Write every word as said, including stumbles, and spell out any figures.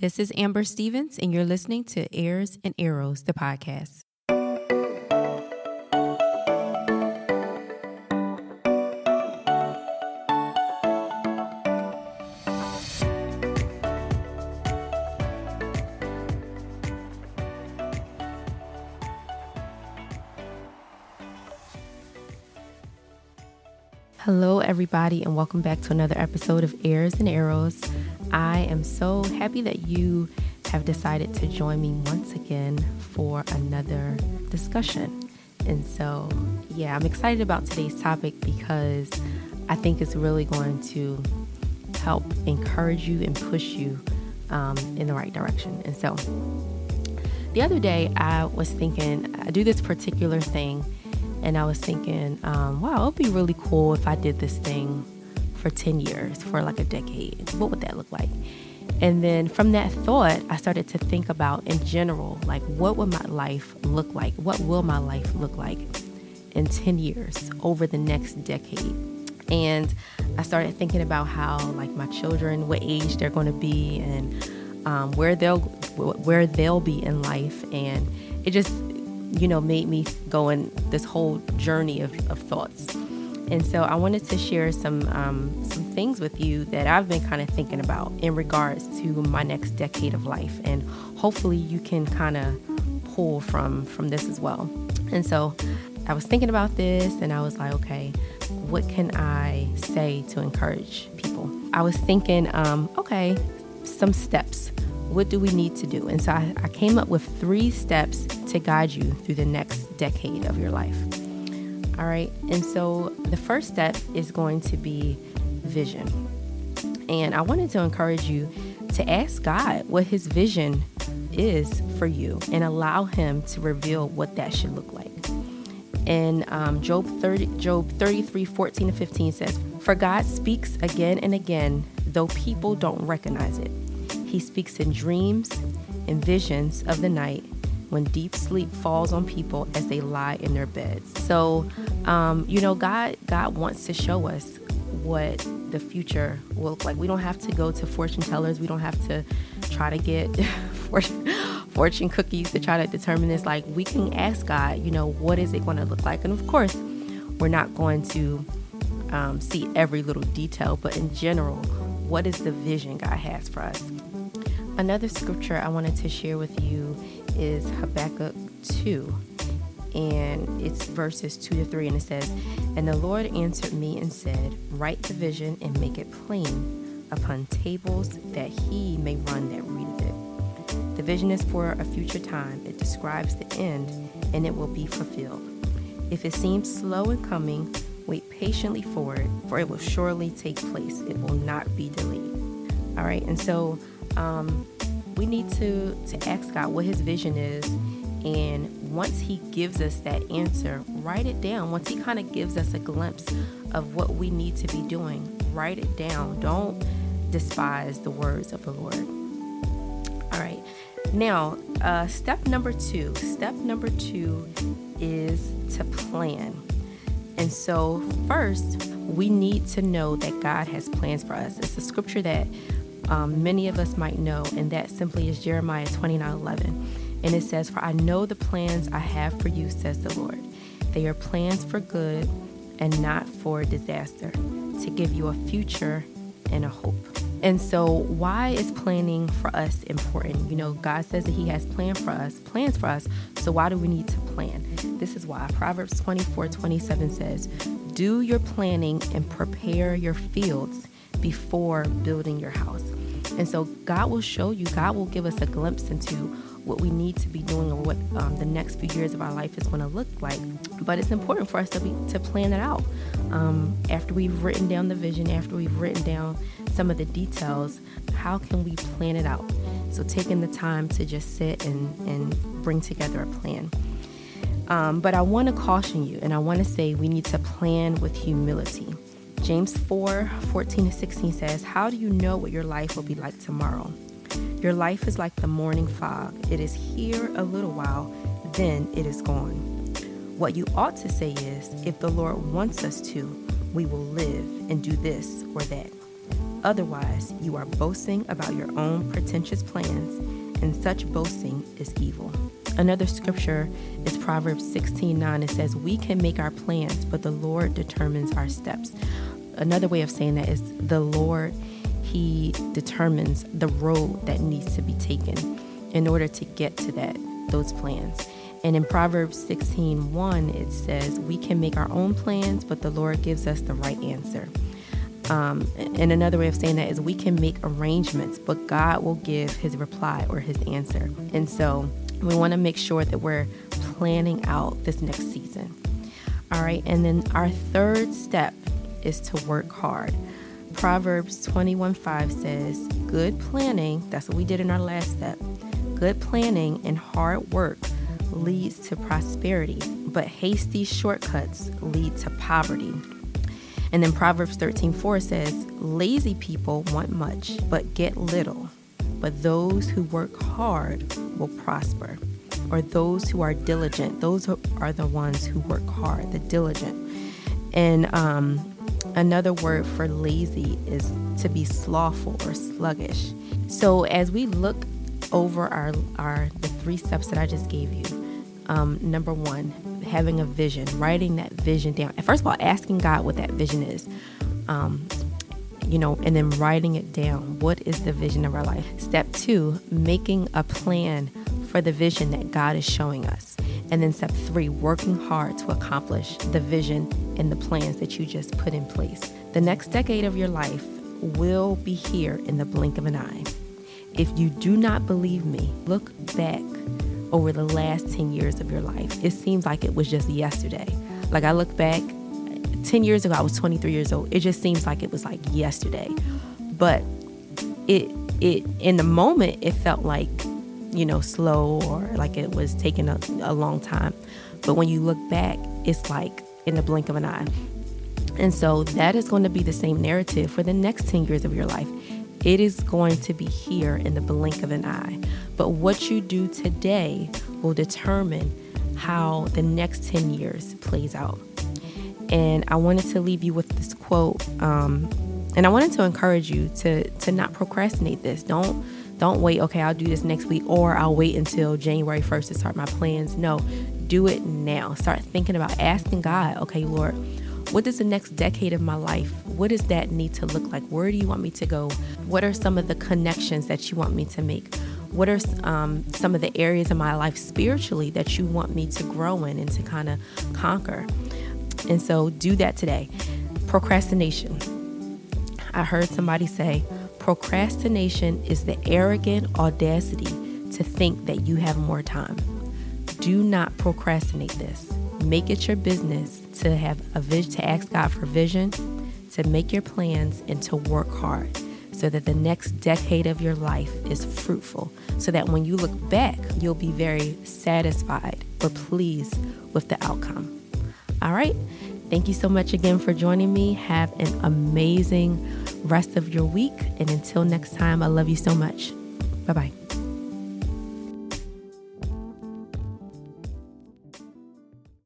This is Amber Stevens, and you're listening to Airs and Arrows, the podcast. Hello, everybody, and welcome back to another episode of Airs and Arrows. I am so happy that you have decided to join me once again for another discussion. And so, yeah, I'm excited about today's topic because I think it's really going to help encourage you and push you um, in the right direction. And so the other day I was thinking, I do this particular thing. And I was thinking, um, wow, it would be really cool if I did this thing for ten years, for like a decade. What would that look like? And then from that thought, I started to think about in general, like, what would my life look like? What will my life look like in ten years, over the next decade? And I started thinking about how, like, my children, what age they're going to be and um, where they'll where they'll be in life. And it just, you know, made me go in this whole journey of, of thoughts. And so I wanted to share some um, some things with you that I've been kind of thinking about in regards to my next decade of life. And hopefully you can kind of pull from, from this as well. And so I was thinking about this and I was like, okay, what can I say to encourage people? I was thinking, um, okay, some steps. What do we need to do? And so I, I came up with three steps to guide you through the next decade of your life. All right. And so the first step is going to be vision. And I wanted to encourage you to ask God what his vision is for you and allow him to reveal what that should look like. And um, Job thirty-three, fourteen and fifteen says, "For God speaks again and again, though people don't recognize it. He speaks in dreams and visions of the night when deep sleep falls on people as they lie in their beds." So, um, you know, God, God wants to show us what the future will look like. We don't have to go to fortune tellers. We don't have to try to get fortune cookies to try to determine this. Like, we can ask God, you know, what is it going to look like? And of course, we're not going to um, see every little detail, but in general, what is the vision God has for us? Another scripture I wanted to share with you is Habakkuk two, and it's verses two to three, and it says, "And the Lord answered me and said, write the vision and make it plain upon tables that he may run that readeth it. The vision is for a future time. It describes the end, and it will be fulfilled. If it seems slow in coming, wait patiently for it, for it will surely take place. It will not be delayed." All right, and so Um, we need to, to ask God what his vision is. And once he gives us that answer, write it down. Once he kind of gives us a glimpse of what we need to be doing, write it down. Don't despise the words of the Lord. All right. Now, uh, step number two. Step number two is to plan. And so first, we need to know that God has plans for us. It's a scripture that Um, many of us might know, and that simply is Jeremiah twenty-nine eleven, and it says, "For I know the plans I have for you, says the Lord. They are plans for good and not for disaster, to give you a future and a hope." And so why is planning for us important? You know, God says that he has plans for us, plans for us. So why do we need to plan? This is why Proverbs twenty-four twenty-seven says, "Do your planning and prepare your fields before building your house." And so God will show you, God will give us a glimpse into what we need to be doing or what um, the next few years of our life is going to look like. But it's important for us to be, to plan it out. Um, after we've written down the vision, after we've written down some of the details, how can we plan it out? So taking the time to just sit and, and bring together a plan. Um, but I want to caution you, and I want to say we need to plan with humility. James four fourteen to sixteen says, "How do you know what your life will be like tomorrow? Your life is like the morning fog. It is here a little while, then it is gone. What you ought to say is, if the Lord wants us to, we will live and do this or that." Otherwise, you are boasting about your own pretentious plans, and such boasting is evil. Another scripture is Proverbs sixteen nine. It says, we can make our plans, but the Lord determines our steps. Another way of saying that is the Lord, He determines the road that needs to be taken in order to get to that, those plans. And in Proverbs sixteen one, it says, we can make our own plans, but the Lord gives us the right answer. Um, and another way of saying that is we can make arrangements, but God will give His reply or His answer. And so we want to make sure that we're planning out this next season. All right. And then our third step is to work hard. Proverbs twenty-one five says, good planning, that's what we did in our last step, good planning and hard work leads to prosperity, but hasty shortcuts lead to poverty. And then Proverbs thirteen four says, lazy people want much, but get little. But those who work hard will prosper. Or those who are diligent, those are the ones who work hard, the diligent. And um, another word for lazy is to be slothful or sluggish. So as we look over our, our the three steps that I just gave you, um, number one, having a vision, writing that vision down. First of all, asking God what that vision is, um, you know, and then writing it down. What is the vision of our life? Step two, making a plan for the vision that God is showing us. And then step three, working hard to accomplish the vision and the plans that you just put in place. The next decade of your life will be here in the blink of an eye. If you do not believe me, look back over the last ten years of your life. It seems like it was just yesterday. Like I look back, ten years ago, I was twenty-three years old. It just seems like it was like yesterday. But it, it in the moment, it felt like, you know, slow or like it was taking a, a long time. But when you look back, it's like in the blink of an eye. And so that is going to be the same narrative for the next ten years of your life. It is going to be here in the blink of an eye. But what you do today will determine how the next ten years plays out. And I wanted to leave you with this quote. Um, and I wanted to encourage you to to not procrastinate this. Don't Don't wait, okay, I'll do this next week, or I'll wait until January first to start my plans. No, do it now. Start thinking about asking God, okay, Lord, what does the next decade of my life, what does that need to look like? Where do you want me to go? What are some of the connections that you want me to make? What are um, some of the areas of my life spiritually that you want me to grow in and to kind of conquer? And so do that today. Procrastination. I heard somebody say, procrastination is the arrogant audacity to think that you have more time. Do not procrastinate this. Make it your business to have a vision, to ask God for vision, to make your plans, and to work hard so that the next decade of your life is fruitful, so that when you look back, you'll be very satisfied or pleased with the outcome. All right. Thank you so much again for joining me. Have an amazing rest of your week. And until next time, I love you so much. Bye-bye.